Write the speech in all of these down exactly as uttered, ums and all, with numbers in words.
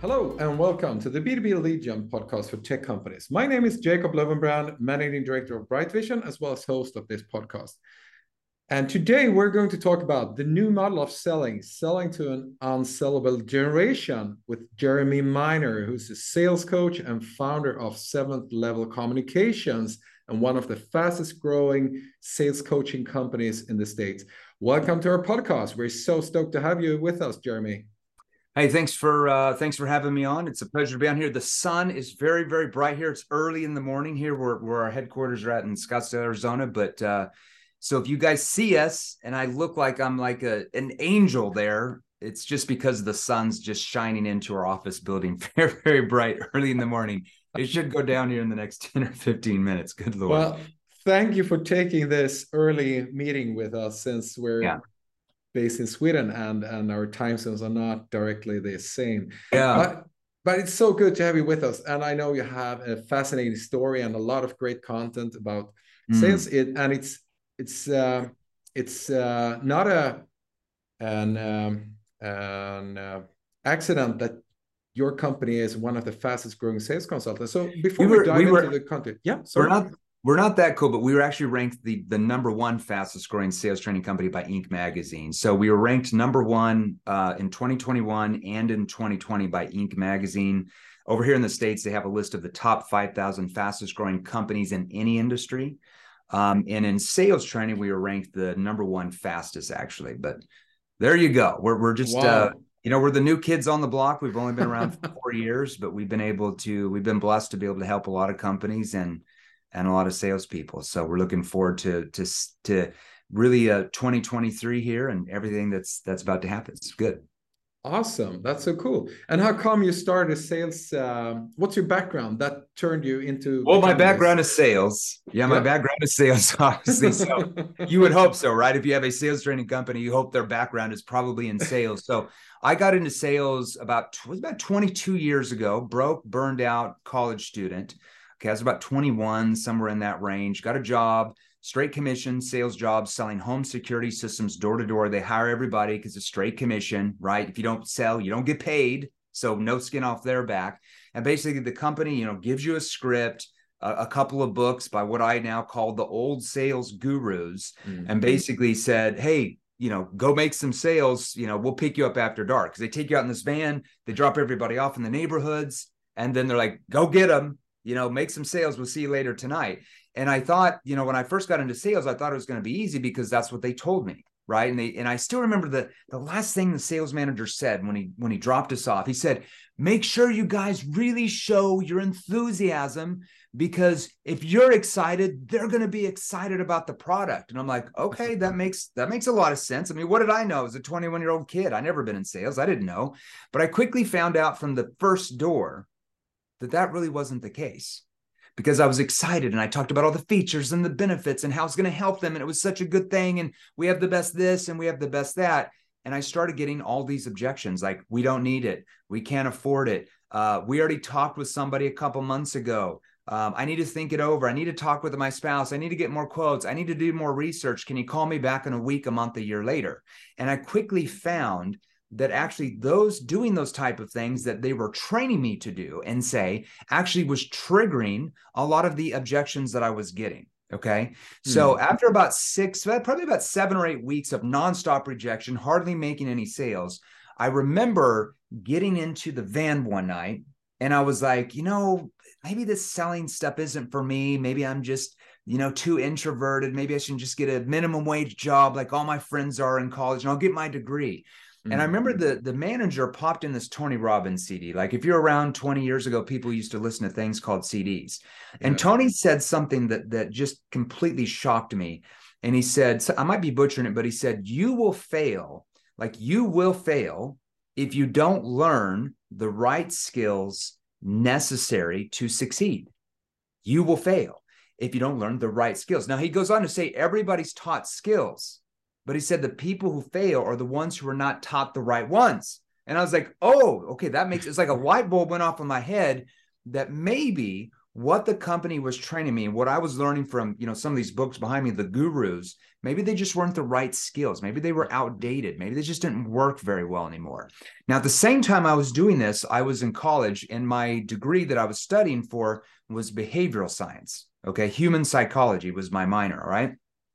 Hello and welcome to the B two B Lead Gen podcast for tech companies. My name is Jakob Lövenbrand, Managing Director of Brightvision, as well as host of this podcast. And today we're going to talk about the new model of selling, selling to an unsellable generation, with Jeremy Miner, who's a sales coach and founder of Seventh Level Communications and one of the fastest growing sales coaching companies in the States. Welcome to our podcast. We're so stoked to have you with us, Jeremy. Hey, thanks for uh, thanks for having me on. It's a pleasure to be on here. The sun is very, very bright here. It's early in the morning here where, where our headquarters are at in Scottsdale, Arizona. But uh, so if you guys see us and I look like I'm like a, an angel there, it's just because the sun's just shining into our office building very, very bright early in the morning. It should go down here in the next ten or fifteen minutes. Good Lord. Well, thank you for taking this early meeting with us, since we're... Yeah. based in Sweden and, and our time zones are not directly the same. Yeah. But, but it's so good to have you with us. And I know you have a fascinating story and a lot of great content about mm. sales. It, and it's it's uh, it's uh, not a an, um, an uh, accident that your company is one of the fastest growing sales consultants. So before we, were, we dive we were, into the content, yeah, sorry. We're not- We're not that cool, but we were actually ranked the the number one fastest growing sales training company by Inc. Magazine. So we were ranked number one uh, in twenty twenty-one and in twenty twenty by Inc. Magazine. Over here in the States, they have a list of the top five thousand fastest growing companies in any industry. Um, and in sales training, we were ranked the number one fastest, actually. But there you go. We're we're just, wow. uh, you know, we're the new kids on the block. We've only been around for four years, but we've been able to, we've been blessed to be able to help a lot of companies and and a lot of salespeople. So we're looking forward to to to really uh, twenty twenty-three here and everything that's that's about to happen. It's good. Awesome. That's so cool. And how come you started sales? Uh, what's your background that turned you into? Well, my background is sales. Yeah, my yeah. background is sales, obviously. So you would hope so, right? If you have a sales training company, you hope their background is probably in sales. So I got into sales about, it was about twenty-two years ago, broke, burned out college student. Okay, I was about twenty-one, somewhere in that range. Got a job, straight commission, sales job, selling home security systems door to door. They hire everybody because it's straight commission, right? If you don't sell, you don't get paid. So no skin off their back. And basically the company, you know, gives you a script, a, a couple of books by what I now call the old sales gurus, mm-hmm. and basically said, hey, you know, go make some sales. You know, we'll pick you up after dark. Because they take you out in this van, they drop everybody off in the neighborhoods, and then they're like, go get them. You know, make some sales. We'll see you later tonight. And I thought, you know, when I first got into sales, I thought it was going to be easy because that's what they told me, right? And they and I still remember the the last thing the sales manager said when he when he dropped us off. He said, "Make sure you guys really show your enthusiasm, because if you're excited, they're going to be excited about the product." And I'm like, okay, that makes that makes a lot of sense. I mean, what did I know? As a twenty-one-year-old kid, I never been in sales. I didn't know, but I quickly found out from the first door that that really wasn't the case, because I was excited and I talked about all the features and the benefits and how it's going to help them. And it was such a good thing. And we have the best this and we have the best that. And I started getting all these objections like, we don't need it. We can't afford it. Uh, we already talked with somebody a couple months ago. Um, I need to think it over. I need to talk with my spouse. I need to get more quotes. I need to do more research. Can you call me back in a week, a month, a year later? And I quickly found that actually those doing those type of things that they were training me to do and say actually was triggering a lot of the objections that I was getting. Okay. Mm-hmm. So after about six, probably about seven or eight weeks of nonstop rejection, hardly making any sales, I remember getting into the van one night and I was like, you know, maybe this selling stuff isn't for me. Maybe I'm just, you know, too introverted. Maybe I should just get a minimum wage job like all my friends are in college and I'll get my degree. And I remember the the manager popped in this Tony Robbins C D. Like if you're around twenty years ago, people used to listen to things called C Ds. And yeah. Tony said something that that just completely shocked me. And he said, so I might be butchering it, but he said, you will fail. Like you will fail if you don't learn the right skills necessary to succeed. You will fail if you don't learn the right skills. Now, he goes on to say everybody's taught skills, but he said the people who fail are the ones who are not taught the right ones. And I was like, oh, okay, that makes, it's like a light bulb went off in my head that maybe what the company was training me and what I was learning from, you know, some of these books behind me, the gurus, maybe they just weren't the right skills. Maybe they were outdated. Maybe they just didn't work very well anymore. Now, at the same time I was doing this, I was in college and my degree that I was studying for was behavioral science. Okay. Human psychology was my minor. All right.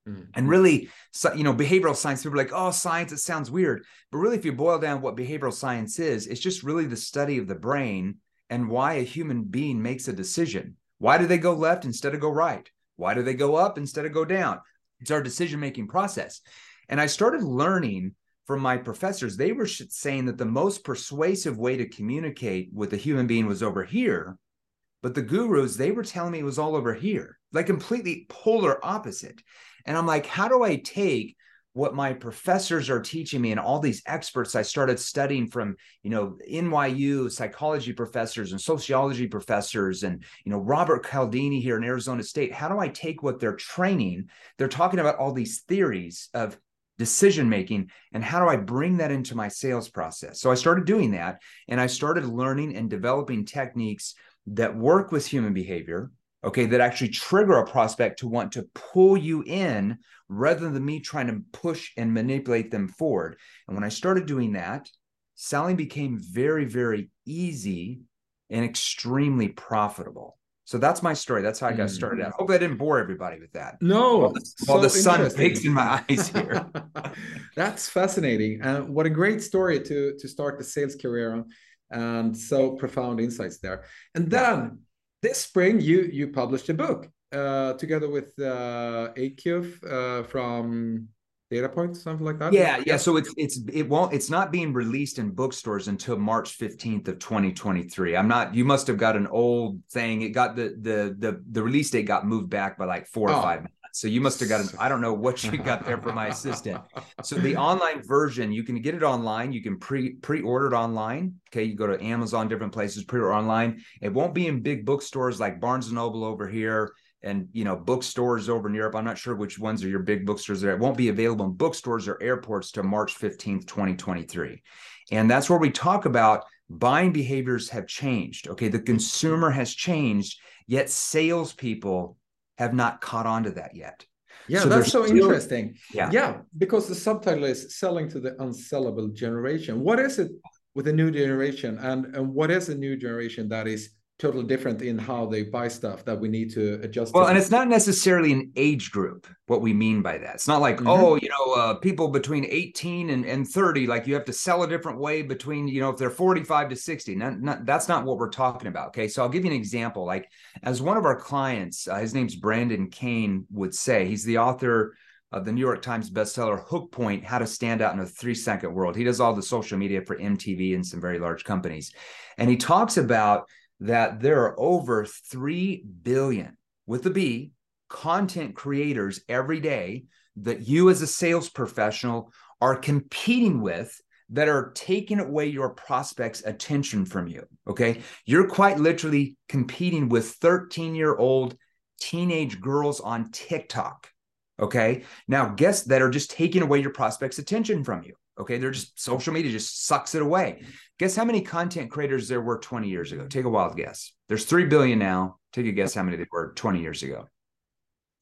Mm-hmm. And really, you know, behavioral science, people are like, oh, science, it sounds weird. But really, if you boil down what behavioral science is, it's just really the study of the brain and why a human being makes a decision. Why do they go left instead of go right? Why do they go up instead of go down? It's our decision-making process. And I started learning from my professors. They were saying that the most persuasive way to communicate with a human being was over here, but the gurus, they were telling me it was all over here, like completely polar opposite. And I'm like, how do I take what my professors are teaching me and all these experts I started studying from, you know, N Y U psychology professors and sociology professors and, you know, Robert Cialdini here in Arizona State, how do I take what they're training? They're talking about all these theories of decision-making and how do I bring that into my sales process? So I started doing that and I started learning and developing techniques that work with human behavior, okay, that actually trigger a prospect to want to pull you in rather than me trying to push and manipulate them forward. And when I started doing that, selling became very, very easy and extremely profitable. So that's my story. That's how I got started out. I hope I didn't bore everybody with that. No. While the, while so the sun bakes in my eyes here. That's fascinating. And uh, what a great story to, to start the sales career on. And so profound insights there. And then yeah. This spring, you you published a book uh, together with uh, A Q uh, from Data Point, something like that. Yeah, yeah. So it's it's it won't it's not being released in bookstores until March fifteenth of twenty twenty-three. I'm not. You must have got an old thing. It got the the the the release date got moved back by like four oh. or five months. So you must have gotten, I don't know what you got there for my assistant. So the online version, you can get it online. You can pre, pre-order it online. Okay, you go to Amazon, different places, pre-order online. It won't be in big bookstores like Barnes and Noble over here and, you know, bookstores over in Europe. I'm not sure which ones are your big bookstores there. It won't be available in bookstores or airports till March fifteenth, twenty twenty-three. And that's where we talk about buying behaviors have changed. Okay, the consumer has changed, yet salespeople have not caught on to that yet. Yeah, so that's so still, interesting. Yeah. yeah, because the subtitle is Selling to the Unsellable Generation. What is it with the new generation? And, and what is a new generation that is totally different in how they buy stuff that we need to adjust? Well, to? And it's not necessarily an age group, what we mean by that. It's not like, mm-hmm. oh, you know, uh, people between eighteen and, and thirty, like you have to sell a different way between, you know, if they're forty-five to sixty. Not, not, that's not what we're talking about. Okay. So I'll give you an example. Like as one of our clients, uh, his name's Brandon Kane, would say, he's the author of the New York Times bestseller, Hook Point, How to Stand Out in a Three-Second World. He does all the social media for M T V and some very large companies. And he talks about that there are over three billion, with a B, content creators every day that you as a sales professional are competing with that are taking away your prospect's attention from you, okay? You're quite literally competing with thirteen-year-old teenage girls on TikTok, okay? Now, guess that are just taking away your prospect's attention from you. Okay, they're just social media just sucks it away. Guess how many content creators there were twenty years ago? Take a wild guess. There's three billion now. Take a guess how many there were twenty years ago.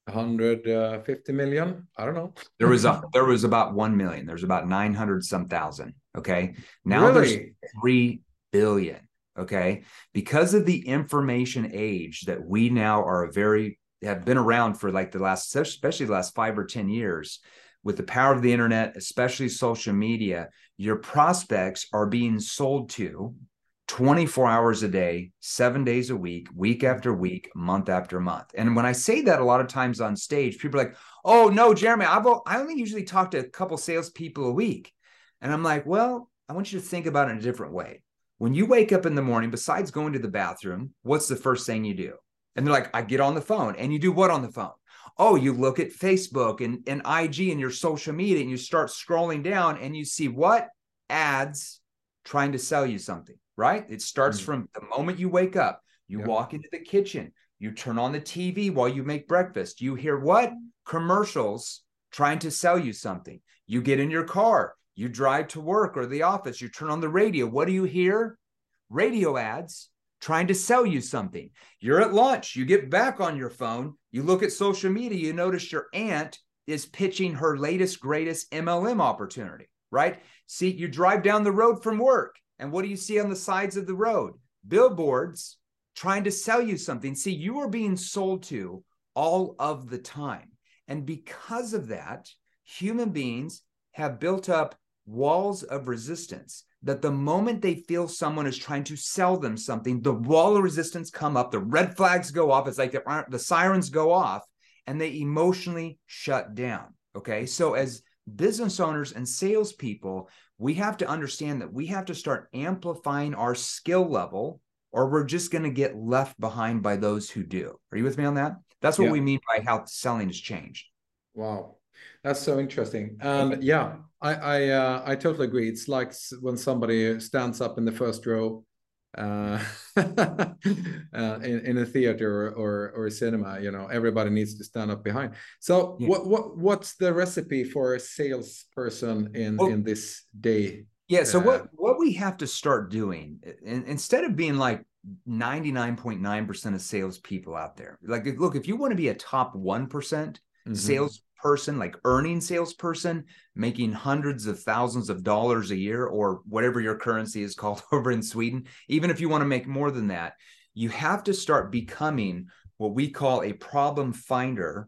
one hundred fifty million? I don't know. There was a, there was about one million. There's about nine hundred some thousand. Okay. Now really? There's three billion. Okay. Because of the information age that we now are very, have been around for like the last, especially the last five or ten years. With the power of the internet, especially social media, your prospects are being sold to twenty-four hours a day, seven days a week, week after week, month after month. And when I say that a lot of times on stage, people are like, oh, no, Jeremy, I've, I only usually talk to a couple salespeople a week. And I'm like, well, I want you to think about it in a different way. When you wake up in the morning, besides going to the bathroom, what's the first thing you do? And they're like, I get on the phone. And you do what on the phone? Oh, you look at Facebook and, and I G and your social media and you start scrolling down and you see what ads trying to sell you something. right? It starts mm. from the moment you wake up, you yep. walk into the kitchen, you turn on the T V while you make breakfast, you hear what? Commercials trying to sell you something. You get in your car, you drive to work or the office, you turn on the radio. What do you hear? Radio ads trying to sell you something. You're at lunch, you get back on your phone, you look at social media, you notice your aunt is pitching her latest, greatest M L M opportunity, right? See, you drive down the road from work, and what do you see on the sides of the road? Billboards trying to sell you something. See, you are being sold to all of the time. And because of that, human beings have built up walls of resistance that the moment they feel someone is trying to sell them something, the wall of resistance come up, the red flags go off. It's like the, the sirens go off and they emotionally shut down, okay? So as business owners and salespeople, we have to understand that we have to start amplifying our skill level or we're just going to get left behind by those who do. Are you with me on that? That's what yeah. we mean by how selling has changed. Wow. That's so interesting. And yeah, I I, uh, I totally agree. It's like when somebody stands up in the first row uh, uh, in, in a theater or, or or cinema. You know, everybody needs to stand up behind. So yeah. what what what's the recipe for a salesperson in oh, in this day? Yeah. So uh, what what we have to start doing in, instead of being like ninety-nine point nine percent of salespeople out there. Like, look, if you want to be a top one percent mm-hmm. sales person, like earning salesperson, making hundreds of thousands of dollars a year or whatever your currency is called over in Sweden, even if you want to make more than that, you have to start becoming what we call a problem finder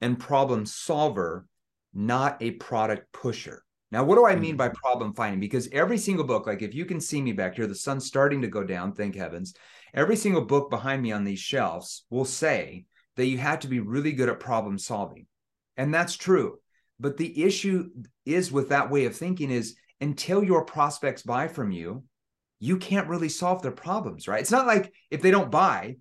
and problem solver, not a product pusher. Now, what do I mean by problem finding? Because every single book, like if you can see me back here, the sun's starting to go down, thank heavens. Every single book behind me on these shelves will say that you have to be really good at problem solving. And that's true. But the issue is with that way of thinking is until your prospects buy from you, you can't really solve their problems, right? It's not like if they don't buy,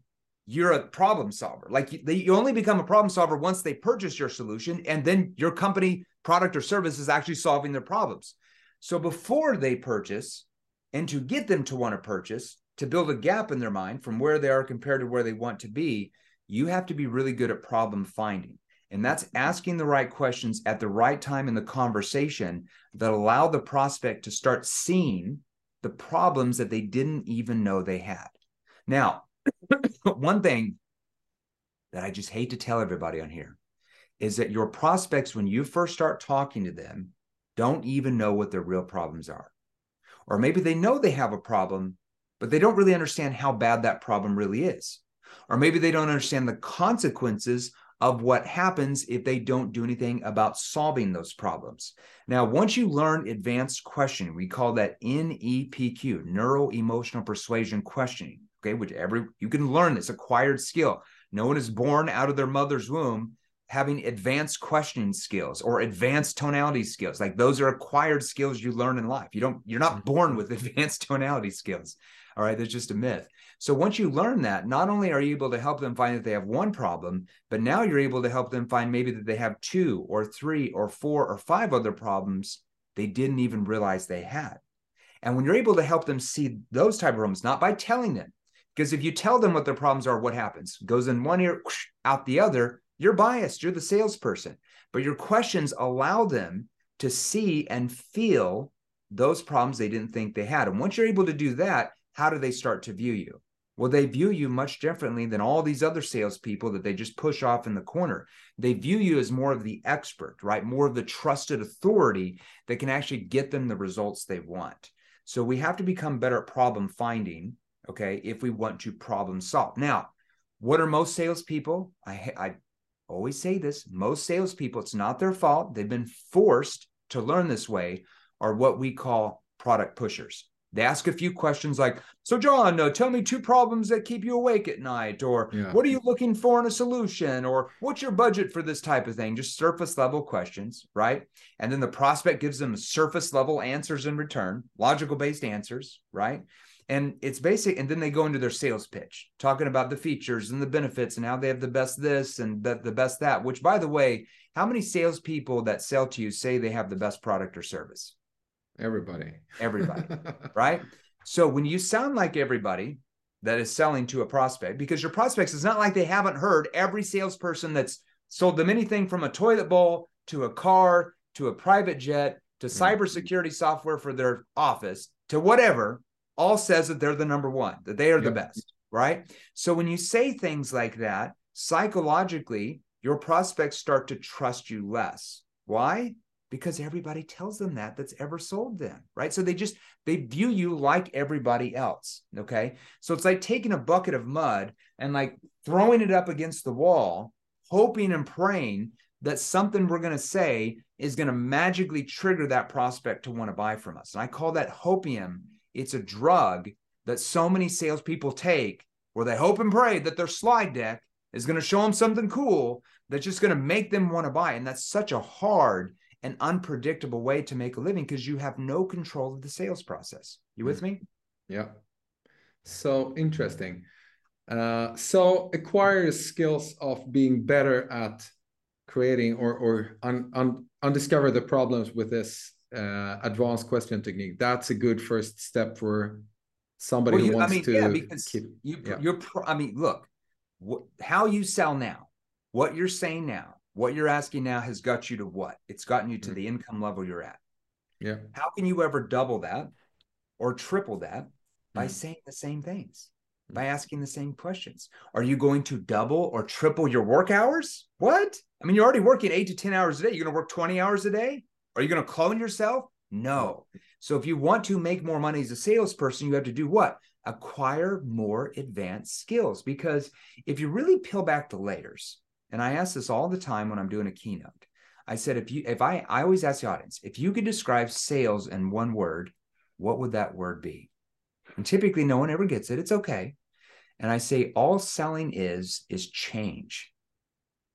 you're a problem solver. Like you, they, you only become a problem solver once they purchase your solution and then your company, product, or service is actually solving their problems. So before they purchase and to get them to want to purchase, to build a gap in their mind from where they are compared to where they want to be, you have to be really good at problem finding. And that's asking the right questions at the right time in the conversation that allow the prospect to start seeing the problems that they didn't even know they had. Now, one thing that I just hate to tell everybody on here is that your prospects, when you first start talking to them, don't even know what their real problems are. Or maybe they know they have a problem, but they don't really understand how bad that problem really is. Or maybe they don't understand the consequences of what happens if they don't do anything about solving those problems. Now, once you learn advanced questioning, we call that N E P Q, Neuro Emotional Persuasion Questioning, okay, which every you can learn this acquired skill. No one is born out of their mother's womb having advanced questioning skills or advanced tonality skills. Like those are acquired skills you learn in life. You don't, you're not born with advanced tonality skills. All right, that's just a myth. So once you learn that, not only are you able to help them find that they have one problem, but now you're able to help them find maybe that they have two or three or four or five other problems they didn't even realize they had. And when you're able to help them see those type of problems, not by telling them, because if you tell them what their problems are, what happens? Goes in one ear, whoosh, out the other. You're biased. You're the salesperson. But your questions allow them to see and feel those problems they didn't think they had. And once you're able to do that, how do they start to view you? Well, they view you much differently than all these other salespeople that they just push off in the corner. They view you as more of the expert, right? More of the trusted authority that can actually get them the results they want. So we have to become better at problem finding, okay, if we want to problem solve. Now, what are most salespeople? I, I always say this. Most salespeople, it's not their fault. They've been forced to learn this way, are what we call product pushers. They ask a few questions like, so John, uh, tell me two problems that keep you awake at night, or yeah. what are you looking for in a solution, or what's your budget for this type of thing? Just surface level questions, right? And then the prospect gives them surface level answers in return, logical based answers, right? And it's basic. And then they go into their sales pitch, talking about the features and the benefits and how they have the best this and the, the best that, which by the way, how many salespeople that sell to you say they have the best product or service? Everybody. Everybody, right? So when you sound like everybody that is selling to a prospect, because your prospects, it's not like they haven't heard every salesperson that's sold them anything from a toilet bowl to a car to a private jet to cybersecurity software for their office to whatever, all says that they're the number one, that they are yep. the best, right? So when you say things like that, psychologically, your prospects start to trust you less. Why? Because everybody tells them that that's ever sold them, right? So they just, they view you like everybody else, okay? So it's like taking a bucket of mud and like throwing it up against the wall, hoping and praying that something we're going to say is going to magically trigger that prospect to want to buy from us. And I call that hopium. It's a drug that so many salespeople take where they hope and pray that their slide deck is going to show them something cool that's just going to make them want to buy. And that's such a hard and unpredictable way to make a living because you have no control of the sales process. You with me? Yeah. So interesting. Uh, so acquire skills of being better at creating or or un, un, undiscover the problems with this uh, advanced question technique. That's a good first step for somebody well, you, who wants I mean, to yeah, because keep, you, yeah. you're, I mean, look, wh how you sell now, what you're saying now, what you're asking now has got you to what? It's gotten you to mm-hmm. the income level you're at. Yeah. How can you ever double that or triple that by mm-hmm. saying the same things, mm-hmm. by asking the same questions? Are you going to double or triple your work hours? What? I mean, you're already working eight to ten hours a day. You're going to work twenty hours a day? Are you going to clone yourself? No. So if you want to make more money as a salesperson, you have to do what? Acquire more advanced skills. Because if you really peel back the layers, and I ask this all the time when I'm doing a keynote. I said, if you, if I, I always ask the audience, if you could describe sales in one word, what would that word be? And typically no one ever gets it. It's okay. And I say, all selling is, is change.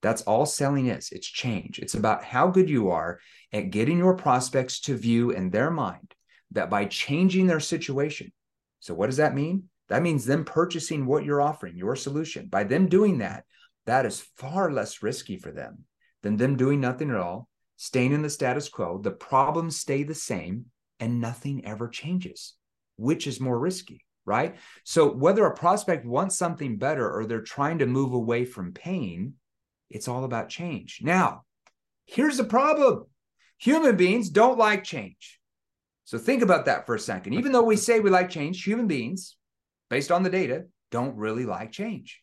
That's all selling is. It's change. It's about how good you are at getting your prospects to view in their mind that by changing their situation. So what does that mean? That means them purchasing what you're offering, your solution. By them doing that, that is far less risky for them than them doing nothing at all, staying in the status quo, the problems stay the same, and nothing ever changes, which is more risky, right? So whether a prospect wants something better or they're trying to move away from pain, it's all about change. Now, here's the problem. Human beings don't like change. So think about that for a second. Even though we say we like change, human beings, based on the data, don't really like change.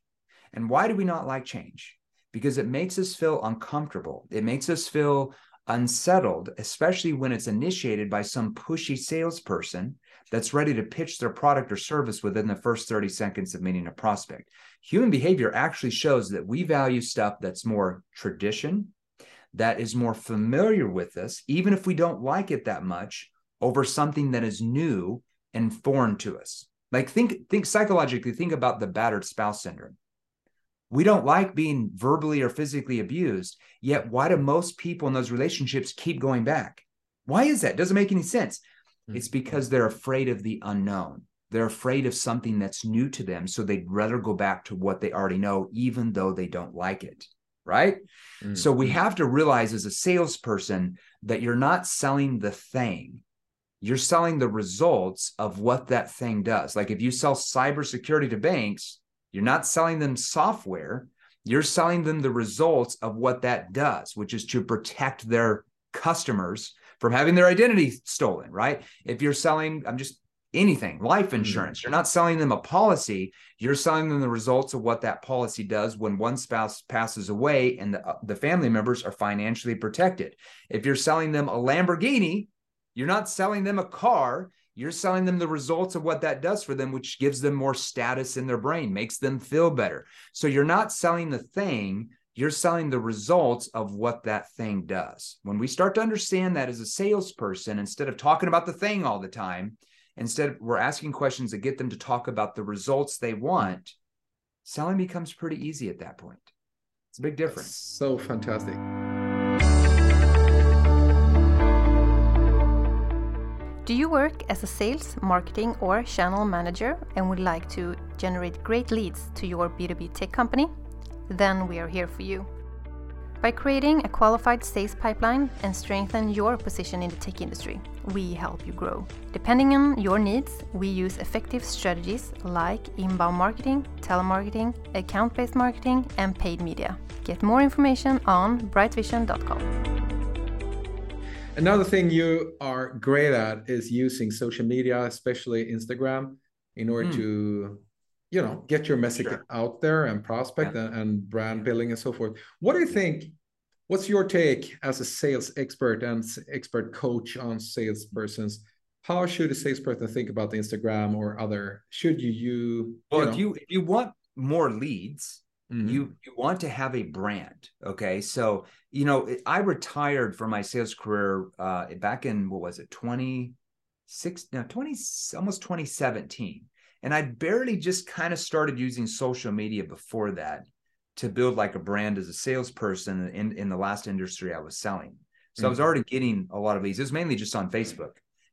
And why do we not like change? Because it makes us feel uncomfortable. It makes us feel unsettled, especially when it's initiated by some pushy salesperson that's ready to pitch their product or service within the first thirty seconds of meeting a prospect. Human behavior actually shows that we value stuff that's more tradition, that is more familiar with us, even if we don't like it that much, over something that is new and foreign to us. Like think, think psychologically, think about the battered spouse syndrome. We don't like being verbally or physically abused, yet why do most people in those relationships keep going back? Why is that? It doesn't make any sense. Mm-hmm. It's because they're afraid of the unknown. They're afraid of something that's new to them, so they'd rather go back to what they already know, even though they don't like it, right? Mm-hmm. So we have to realize as a salesperson that you're not selling the thing. You're selling the results of what that thing does. Like if you sell cybersecurity to banks, you're not selling them software. You're selling them the results of what that does, which is to protect their customers from having their identity stolen, right? If you're selling, I'm just anything, life insurance, you're not selling them a policy. You're selling them the results of what that policy does when one spouse passes away and the, the family members are financially protected. If you're selling them a Lamborghini, you're not selling them a car. You're selling them the results of what that does for them, which gives them more status in their brain, makes them feel better. So you're not selling the thing, you're selling the results of what that thing does. When we start to understand that as a salesperson, instead of talking about the thing all the time, instead we're asking questions that get them to talk about the results they want, selling becomes pretty easy at that point. It's a big difference. So fantastic. Do you work as a sales, marketing, or channel manager and would like to generate great leads to your B two B tech company? Then we are here for you. By creating a qualified sales pipeline and strengthen your position in the tech industry, we help you grow. Depending on your needs, we use effective strategies like inbound marketing, telemarketing, account-based marketing, and paid media. Get more information on brightvision dot com. Another thing you are great at is using social media, especially Instagram, in order mm. to, you know, get your message sure. out there and prospect yeah. and, and brand building and so forth. What do you think? What's your take as a sales expert and expert coach on salespersons? How should a salesperson think about Instagram or other? Should you, you well, you know, if you if you want more leads, mm-hmm. you you want to have a brand, okay? So you know, I retired from my sales career uh, back in, what was it, twenty-six, no, twenty, almost twenty seventeen. And I barely just kind of started using social media before that to build like a brand as a salesperson in, in the last industry I was selling. So mm-hmm. I was already getting a lot of leads. It was mainly just on Facebook,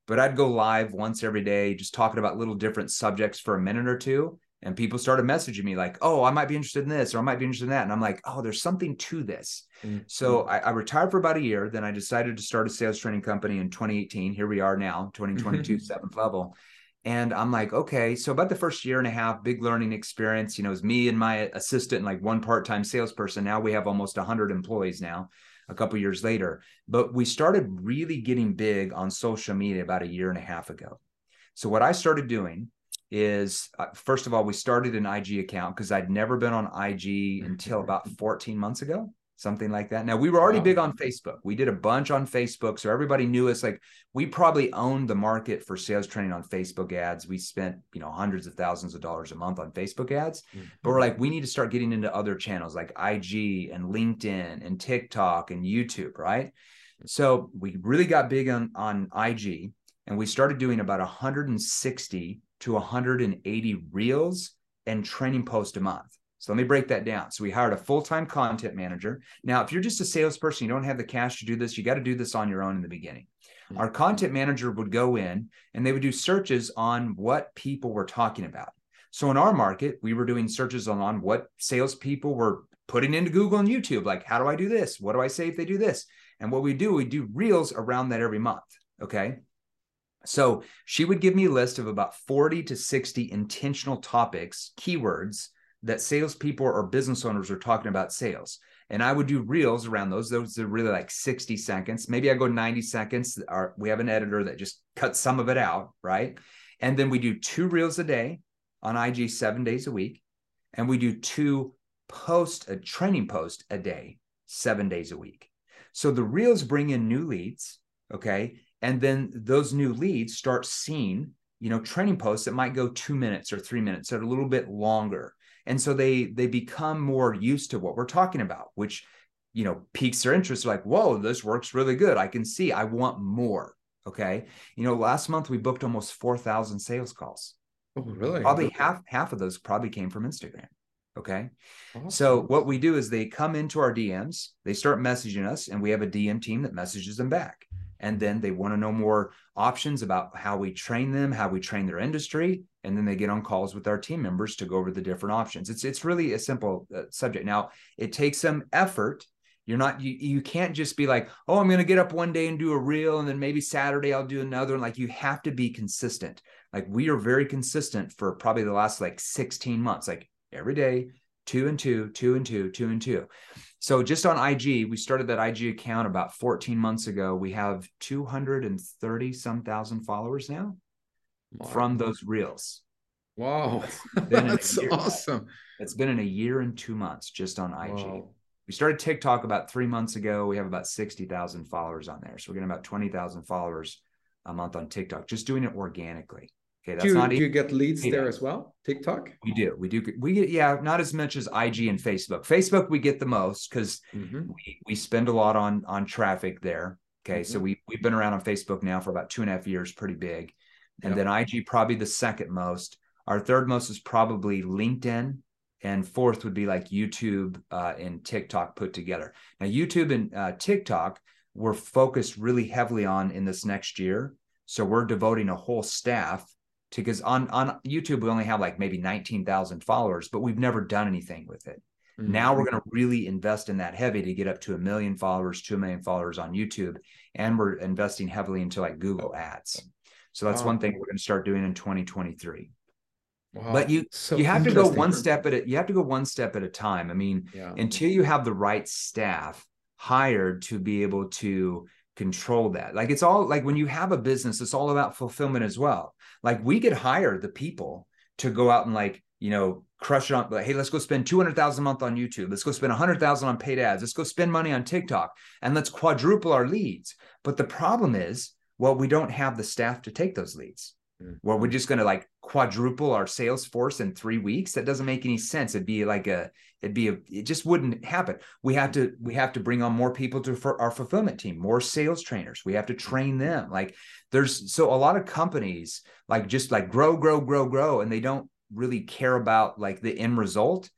but I'd go live once every day, just talking about little different subjects for a minute or two. And people started messaging me like, oh, I might be interested in this, or I might be interested in that. And I'm like, oh, there's something to this. Mm-hmm. So I, I retired for about a year. Then I decided to start a sales training company in twenty eighteen. Here we are now, twenty twenty-two, Seventh Level. And I'm like, okay, so about the first year and a half, big learning experience, you know, it was me and my assistant and like one part-time salesperson. Now we have almost one hundred employees now, a couple of years later. But we started really getting big on social media about a year and a half ago. So what I started doing is, uh, first of all, we started an I G account because I'd never been on I G until about fourteen months ago, something like that. Now, we were already wow. big on Facebook. We did a bunch on Facebook. So everybody knew us. Like, we probably owned the market for sales training on Facebook ads. We spent, you know, hundreds of thousands of dollars a month on Facebook ads. Mm-hmm. But we're like, we need to start getting into other channels like I G and LinkedIn and TikTok and YouTube, right? So we really got big on, on I G, and we started doing about one hundred sixty to one hundred eighty reels and training posts a month. So let me break that down. So we hired a full-time content manager. Now, if you're just a salesperson, you don't have the cash to do this, you got to do this on your own in the beginning. Mm-hmm. Our content manager would go in and they would do searches on what people were talking about. So in our market, we were doing searches on, on what salespeople were putting into Google and YouTube. Like, how do I do this? What do I say if they do this? And what we do, we do reels around that every month, okay? So she would give me a list of about forty to sixty intentional topics, keywords that salespeople or business owners are talking about sales. And I would do reels around those. Those are really like sixty seconds. Maybe I go ninety seconds. Or we have an editor that just cuts some of it out, right? And then we do two reels a day on I G seven days a week. And we do two post, a training post a day, seven days a week. So the reels bring in new leads, okay? And then those new leads start seeing, you know, training posts that might go two minutes or three minutes or a little bit longer. And so they they become more used to what we're talking about, which, you know, piques their interest. Like, whoa, this works really good. I can see, I want more. Okay. You know, last month we booked almost four thousand sales calls. Oh, really? Probably half, half of those probably came from Instagram. Okay. Awesome. So what we do is they come into our D Ms, they start messaging us, and we have a D M team that messages them back. And then they want to know more options about how we train them, how we train their industry. And then they get on calls with our team members to go over the different options. It's it's really a simple uh, subject. Now, it takes some effort. You're not, you, you can't just be like, oh, I'm going to get up one day and do a reel, and then maybe Saturday I'll do another. And like, you have to be consistent. Like, we are very consistent for probably the last like sixteen months, like every day, two and two, two and two, two and two. So just on I G, we started that I G account about fourteen months ago. We have two hundred thirty some thousand followers now wow. from those reels. Wow. That's awesome. It's been in a year and two months just on I G. Wow. We started TikTok about three months ago. We have about sixty thousand followers on there. So we're getting about twenty thousand followers a month on TikTok, just doing it organically. Okay, that's do, not do you get leads yeah. there as well? TikTok? We do. We do. We get, yeah, not as much as I G and Facebook. Facebook, we get the most because mm-hmm. we, we spend a lot on, on traffic there. Okay. Mm-hmm. So we, we've been around on Facebook now for about two and a half years, pretty big. And yep. then I G, probably the second most. Our third most is probably LinkedIn. And fourth would be like YouTube uh, and TikTok put together. Now, YouTube and uh, TikTok, we're focused really heavily on in this next year. So we're devoting a whole staff. Because on, on YouTube, we only have like maybe nineteen thousand followers, but we've never done anything with it. Mm-hmm. Now we're going to really invest in that heavy to get up to a million followers, two million followers on YouTube. And we're investing heavily into like Google ads. So that's wow. one thing we're going to start doing in twenty twenty-three. Wow. But you, so you have to go one step at a, you have to go one step at a time. I mean, yeah. until you have the right staff hired to be able to control that. Like it's all like when you have a business, it's all about fulfillment as well. Like we could hire the people to go out and like, you know, crush it on, like, hey, let's go spend two hundred thousand a month on YouTube. Let's go spend one hundred thousand on paid ads. Let's go spend money on TikTok and let's quadruple our leads. But the problem is, well, we don't have the staff to take those leads. Mm. Well, we're just going to like quadruple our sales force in three weeks. That doesn't make any sense. It'd be like a, it'd be a, it just wouldn't happen. We have to, we have to bring on more people to for our fulfillment team, more sales trainers. We have to train them. Like there's, so a lot of companies like just like grow, grow, grow, grow. And they don't really care about like the end result.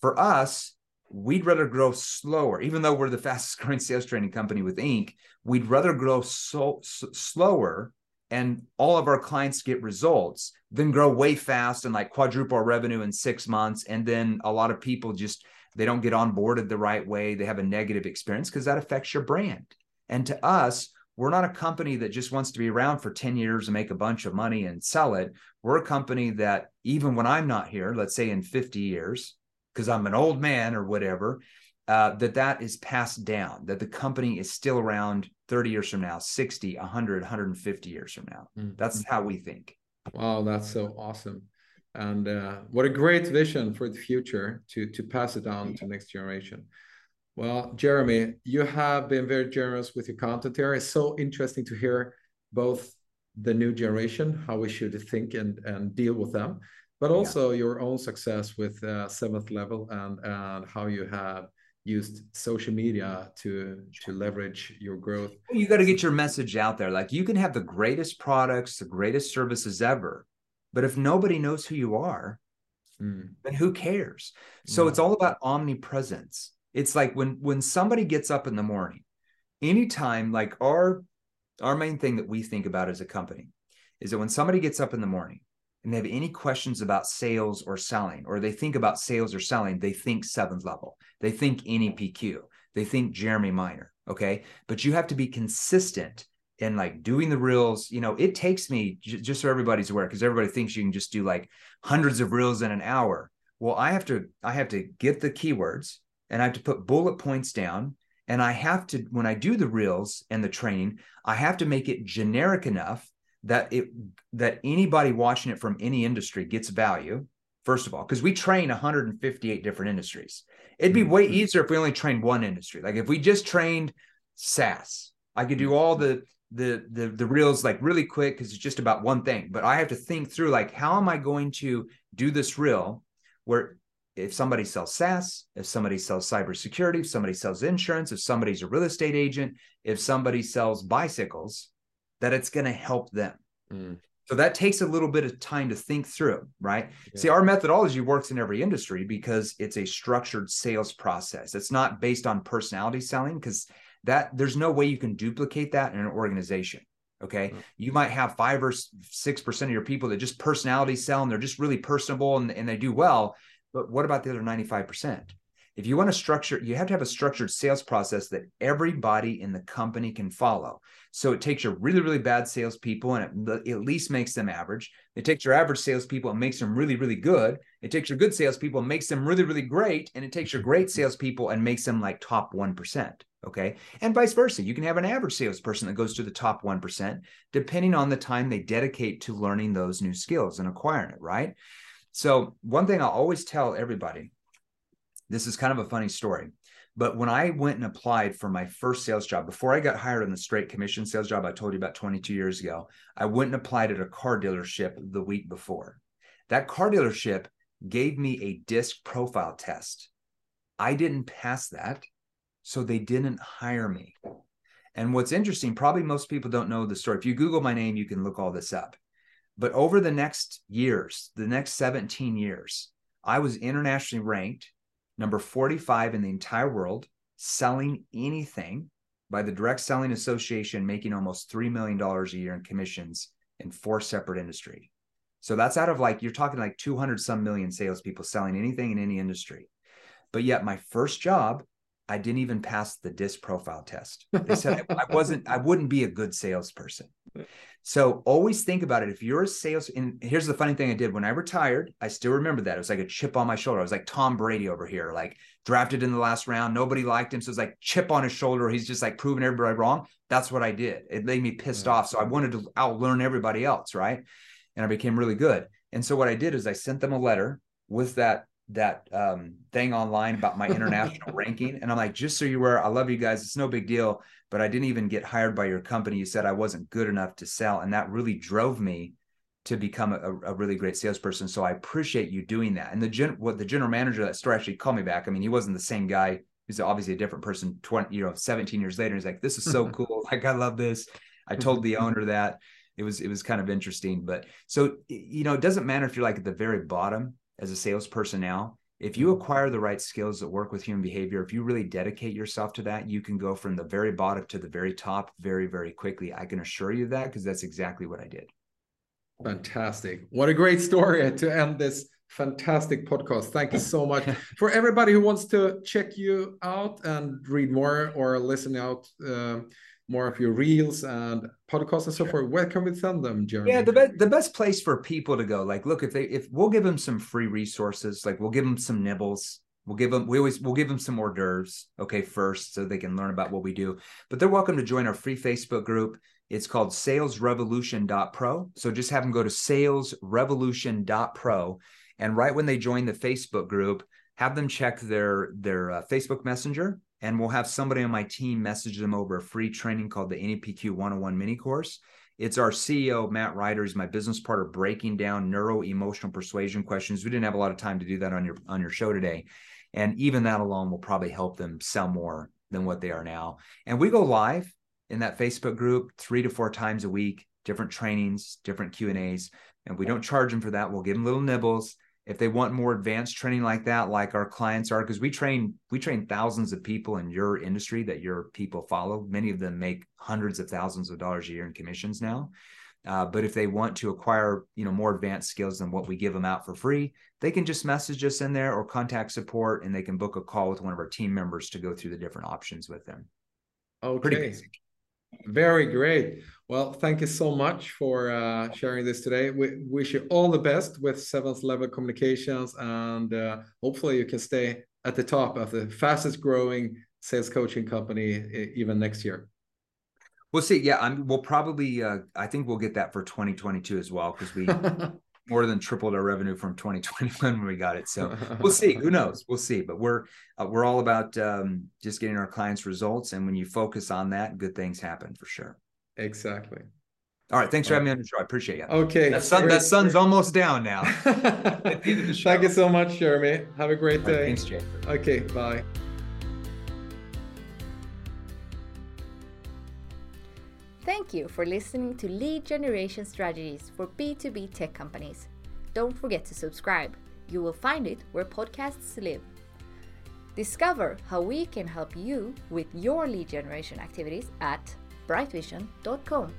For us, we'd rather grow slower, even though we're the fastest growing sales training company with Inc. We'd rather grow so, so slower and all of our clients get results than grow way fast and like quadruple our revenue in six months. And then a lot of people just, they don't get onboarded the right way. They have a negative experience because that affects your brand. And to us, we're not a company that just wants to be around for ten years and make a bunch of money and sell it. We're a company that even when I'm not here, let's say in fifty years, because I'm an old man or whatever, uh, that that is passed down, that the company is still around thirty years from now, sixty, one hundred, one hundred fifty years from now. Mm-hmm. That's how we think. Wow, that's so awesome. And uh, what a great vision for the future to, to pass it on yeah. to the next generation. Well, Jeremy, you have been very generous with your content here. It's so interesting to hear both the new generation, how we should think and, and deal with them, but also yeah. your own success with uh, Seventh Level and, and how you have used social media to, to leverage your growth. You got to get your message out there. Like you can have the greatest products, the greatest services ever, but if nobody knows who you are, mm. then who cares? So yeah. it's all about omnipresence. It's like when, when somebody gets up in the morning, anytime, like our, our main thing that we think about as a company is that when somebody gets up in the morning and they have any questions about sales or selling, or they think about sales or selling, they think Seventh Level, they think N E P Q, they think Jeremy Miner. Okay. But you have to be consistent in like doing the reels. You know, it takes me just so everybody's aware, because everybody thinks you can just do like hundreds of reels in an hour. Well, I have to, I have to get the keywords. And I have to put bullet points down. And I have to, when I do the reels and the training, I have to make it generic enough that it that anybody watching it from any industry gets value, first of all, because we train one hundred fifty-eight different industries. It'd be way easier if we only trained one industry. Like if we just trained SaaS, I could do all the the the, the reels like really quick because it's just about one thing. But I have to think through like, how am I going to do this reel where if somebody sells SaaS, if somebody sells cybersecurity, if somebody sells insurance, if somebody's a real estate agent, if somebody sells bicycles, that it's going to help them. Mm. So that takes a little bit of time to think through, right? Yeah. See, our methodology works in every industry because it's a structured sales process. It's not based on personality selling because that there's no way you can duplicate that in an organization. Okay. You might have five or six percent of your people that just personality sell and they're just really personable and, and they do well. But what about the other ninety-five percent? If you want to structure, you have to have a structured sales process that everybody in the company can follow. So it takes your really, really bad salespeople and it at least makes them average. It takes your average salespeople and makes them really, really good. It takes your good salespeople and makes them really, really great. And it takes your great salespeople and makes them like top one percent. Okay. And vice versa. You can have an average salesperson that goes to the top one percent, depending on the time they dedicate to learning those new skills and acquiring it, right? So one thing I always tell everybody, this is kind of a funny story, but when I went and applied for my first sales job, before I got hired on the straight commission sales job I told you about twenty-two years ago, I went and applied at a car dealership the week before. That car dealership gave me a DISC profile test. I didn't pass that, so they didn't hire me. And what's interesting, probably most people don't know the story. If you Google my name, you can look all this up. But over the next years, the next seventeen years, I was internationally ranked number forty-five in the entire world, selling anything by the Direct Selling Association, making almost three million dollars a year in commissions in four separate industries. So that's out of like, you're talking like two hundred some million salespeople selling anything in any industry. But yet my first job, I didn't even pass the D I S C profile test. They said I, I wasn't, I wouldn't be a good salesperson. So always think about it. If you're a sales, and here's the funny thing I did when I retired, I still remember that. It was like a chip on my shoulder. I was like Tom Brady over here, like drafted in the last round. Nobody liked him. So it's like chip on his shoulder. He's just like proving everybody wrong. That's what I did. It made me pissed yeah. off. So I wanted to outlearn everybody else. Right. And I became really good. And so what I did is I sent them a letter with that that um, thing online about my international ranking. And I'm like, just so you were, I love you guys. It's no big deal, but I didn't even get hired by your company. You said I wasn't good enough to sell. And that really drove me to become a, a really great salesperson. So I appreciate you doing that. And the gen, what the general manager of that store actually called me back. I mean, he wasn't the same guy. He's obviously a different person, twenty, you know, seventeen years later. He's like, this is so cool. Like, I love this. I told the owner that. It was, it was kind of interesting, but so, you know, it doesn't matter if you're like at the very bottom as a salesperson now. If you acquire the right skills that work with human behavior, if you really dedicate yourself to that, you can go from the very bottom to the very top very, very quickly. I can assure you that, because that's exactly what I did. Fantastic. What a great story to end this fantastic podcast. Thank you so much. For everybody who wants to check you out and read more or listen out, um, more of your reels and podcasts and so sure. forth, where can we send them, Jeremy? Yeah, the best the best place for people to go. Like, look, if they if we'll give them some free resources, like we'll give them some nibbles, we'll give them we always we'll give them some hors d'oeuvres, okay, first, so they can learn about what we do. But they're welcome to join our free Facebook group. It's called sales revolution dot pro. So just have them go to sales revolution dot pro, and right when they join the Facebook group, have them check their their uh, Facebook Messenger. And we'll have somebody on my team message them over a free training called the N E P Q one oh one mini course. It's our C E O, Matt Ryder, is my business partner, breaking down neuro emotional persuasion questions. We didn't have a lot of time to do that on your, on your show today. And even that alone will probably help them sell more than what they are now. And we go live in that Facebook group three to four times a week, different trainings, different Q and A's. And we don't charge them for that. We'll give them little nibbles. If they want more advanced training like that, like our clients are, because we train we train thousands of people in your industry that your people follow. Many of them make hundreds of thousands of dollars a year in commissions now. Uh, but if they want to acquire, you know, more advanced skills than what we give them out for free, they can just message us in there or contact support, and they can book a call with one of our team members to go through the different options with them. Okay. Pretty basic. Very great. Well, thank you so much for uh, sharing this today. We wish you all the best with Seventh Level Communications, and uh, hopefully you can stay at the top of the fastest growing sales coaching company even next year. We'll see. Yeah, I'm, we'll probably, uh, I think we'll get that for twenty twenty-two as well, because we more than tripled our revenue from twenty twenty-one when we got it. So we'll see. Who knows? We'll see. But we're uh, we're all about um, just getting our clients results. And when you focus on that, good things happen for sure. Exactly. All right. Thanks all for having right. me on the show. I appreciate you. Okay. That, sun, that sun's almost down now. Thank you so much, Jeremy. Have a great day. Right, thanks, Jake. Okay. Bye. Thank you for listening to Lead Generation Strategies for B two B Tech Companies. Don't forget to subscribe. You will find it where podcasts live. Discover how we can help you with your lead generation activities at brightvision dot com.